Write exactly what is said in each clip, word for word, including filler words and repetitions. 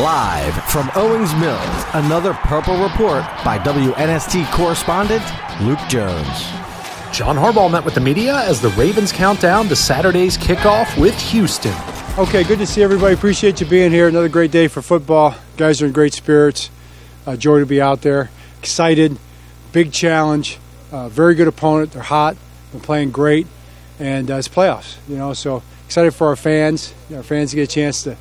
Live from Owings Mills, another Purple Report by W N S T correspondent Luke Jones. John Harbaugh met with the media as the Ravens count down to Saturday's kickoff with Houston. Okay, good to see everybody. Appreciate you being here. Another great day for football. Guys are in great spirits. Uh, joy to be out there. Excited. Big challenge. Uh, very good opponent. They're hot. They're playing great. And uh, it's playoffs, you know, so excited for our fans. Our fans get a chance to,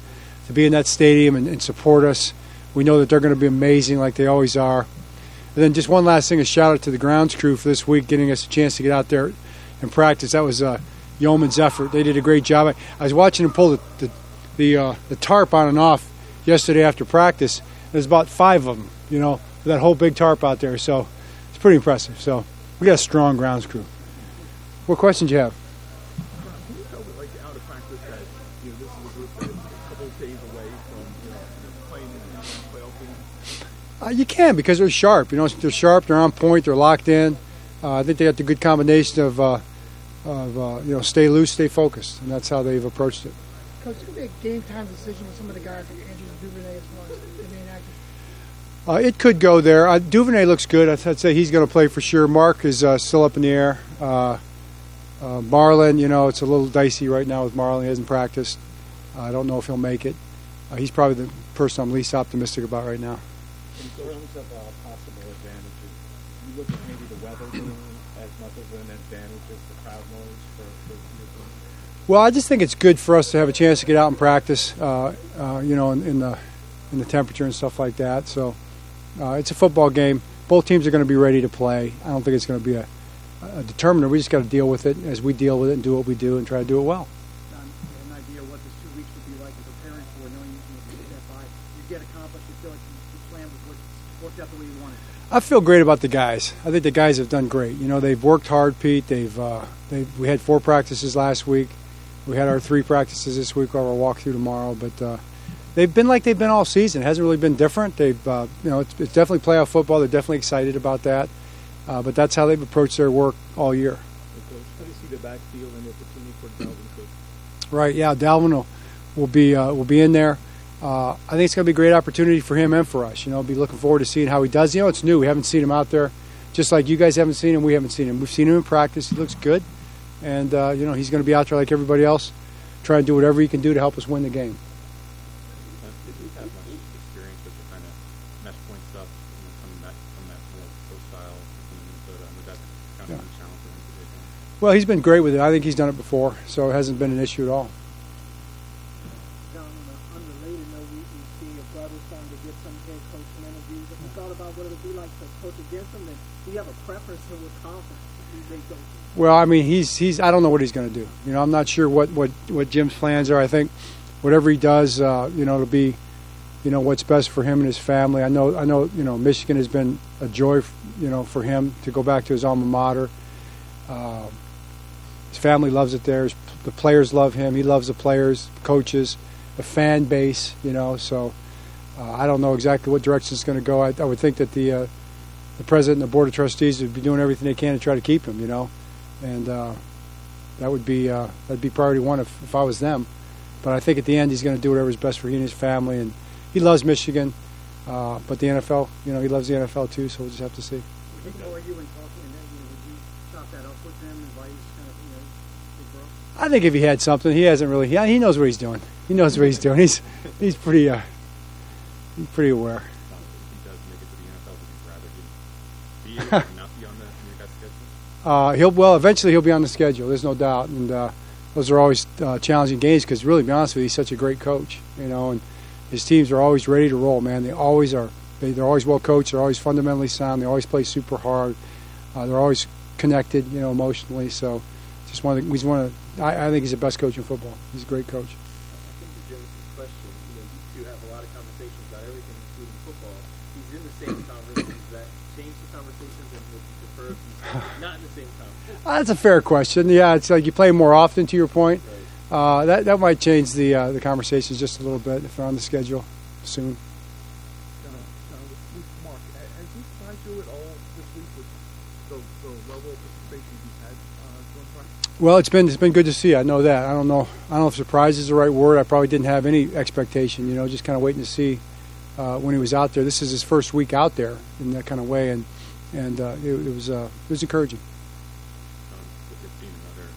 to be in that stadium and, and support us. We know that they're going to be amazing like they always are. And then just one last thing, a shout-out to the grounds crew for this week, getting us a chance to get out there and practice. That was a yeoman's effort. They did a great job. I, I was watching them pull the the, the, uh, the tarp on and off yesterday after practice. There's about five of them, you know, with that whole big tarp out there. So it's pretty impressive. So we got a strong grounds crew. What questions do you have? Uh, you can, because they're sharp. You know, they're sharp. They're on point. They're locked in. Uh, I think they got the good combination of, uh, of uh, you know, stay loose, stay focused, and that's how they've approached it. Coach, do you make game time decision with some of the guys like Andrew Duvernay as well? Uh, it could go there. Uh, Duvernay looks good. I'd say he's going to play for sure. Mark is uh, still up in the air. Uh, uh, Marlin, you know, it's a little dicey right now with Marlin. He hasn't practiced. Uh, I don't know if he'll make it. Uh, he's probably the person I'm least optimistic about right now. In terms of uh, possible advantages, you look at maybe the weather being as much of an advantage as the crowd noise for, for Well, I just think it's good for us to have a chance to get out and practice, uh, uh, you know, in, in the in the temperature and stuff like that. So uh, it's a football game. Both teams are going to be ready to play. I don't think it's going to be a, a determiner. We just got to deal with it as we deal with it and do what we do and try to do it well. I feel great about the guys. I think the guys have done great. You know, they've worked hard, Pete. They've, uh, they've we had four practices last week. We had our three practices this week. Our walkthrough tomorrow, but uh, they've been like they've been all season. It hasn't really been different. They've, uh, you know, it's, it's definitely playoff football. They're definitely excited about that. Uh, but that's how they've approached their work all year. Okay. How do you see the backfield and the opportunity for Dalvin Cook? Right. Yeah, Dalvin will, will be uh, will be in there. Uh, I think it's going to be a great opportunity for him and for us. You know, be looking forward to seeing how he does. You know, it's new. We haven't seen him out there. Just like you guys haven't seen him, we haven't seen him. We've seen him in practice. He looks good. And, uh, you know, he's going to be out there like everybody else, trying to do whatever he can do to help us win the game. Did you have much experience with the kind of mesh points up coming back from that style in Minnesota? Would that kind of be a challenge for him today? Well, he's been great with it. I think he's done it before, so it hasn't been an issue at all. Well, I mean, he's he's. I don't know what he's going to do. You know, I'm not sure what, what, what Jim's plans are. I think whatever he does, uh, you know, it'll be, you know, what's best for him and his family. I know, I know. You know, Michigan has been a joy, you know, for him to go back to his alma mater. Uh, his family loves it there. The players love him. He loves the players, coaches, the fan base. You know, so uh, I don't know exactly what direction it's going to go. I, I would think that the uh, the president and the board of trustees would be doing everything they can to try to keep him. You know. And uh, that would be uh, that'd be priority one if, if I was them. But I think at the end he's going to do whatever's best for he and his family. And he loves Michigan, uh, but the N F L, you know, he loves the N F L too. So we'll just have to see. Would you know where you were talking about? Would you chop that up with him and why he's kind of, you know, big bro? I think if he had something, he hasn't really. He, he knows what he's doing. He knows what he's doing. He's he's pretty uh, he's pretty aware. He does make it to the N F L, would you rather be or not be on the New York schedule? Uh, he'll well eventually he'll be on the schedule. There's no doubt, and uh, those are always uh, challenging games because, really, to be honest with you, he's such a great coach, you know. And his teams are always ready to roll, man. They always are. They, they're always well coached. They're always fundamentally sound. They always play super hard. Uh, they're always connected, you know, emotionally. So, just one of the, he's one of the, I, I think he's the best coach in football. He's a great coach. I think to James' question, you know, you two have a lot of conversations about everything, including football. He's in the same conversations that change the conversations and would defer. Not in the same time. That's a fair question. Yeah, it's like you play more often, to your point. Right. Uh, that that might change the uh, the conversations just a little bit if they're on the schedule soon. Uh, uh, Mark, as you tried to do it all this week with the, the level of participation you've had uh, so far? Well, it's been it's been good to see. I know that. I don't know. I don't know if surprise is the right word. I probably didn't have any expectation. You know, just kind of waiting to see uh, when he was out there. This is his first week out there in that kind of way, and and uh, it, it was uh, it was encouraging. With this being another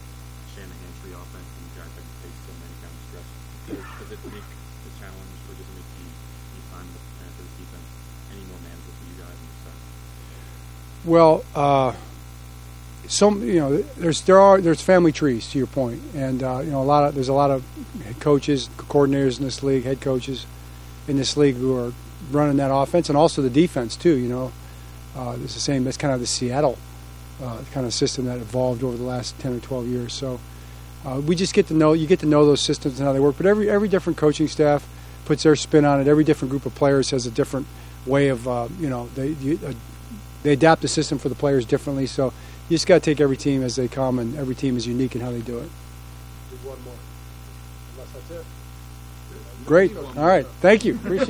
Shanahan free offense, and you guys have faced so many kind of stretch, does it make the challenge, or does it make you you find the plan for the defense any more manageable for you guys on the side? Well. Uh, Some, you know, there's there are there's family trees to your point, and uh, you know a lot of there's a lot of head coaches, coordinators in this league, head coaches in this league who are running that offense, and also the defense too. You know, uh, it's the same. That's kind of the Seattle uh, kind of system that evolved over the last ten or twelve years. So uh, we just get to know you get to know those systems and how they work. But every every different coaching staff puts their spin on it. Every different group of players has a different way of uh, you know they you, uh, they adapt the system for the players differently. So. You just got to take every team as they come, and every team is unique in how they do it. Do one more. Unless that's it. Great. All right. Thank you. Appreciate it.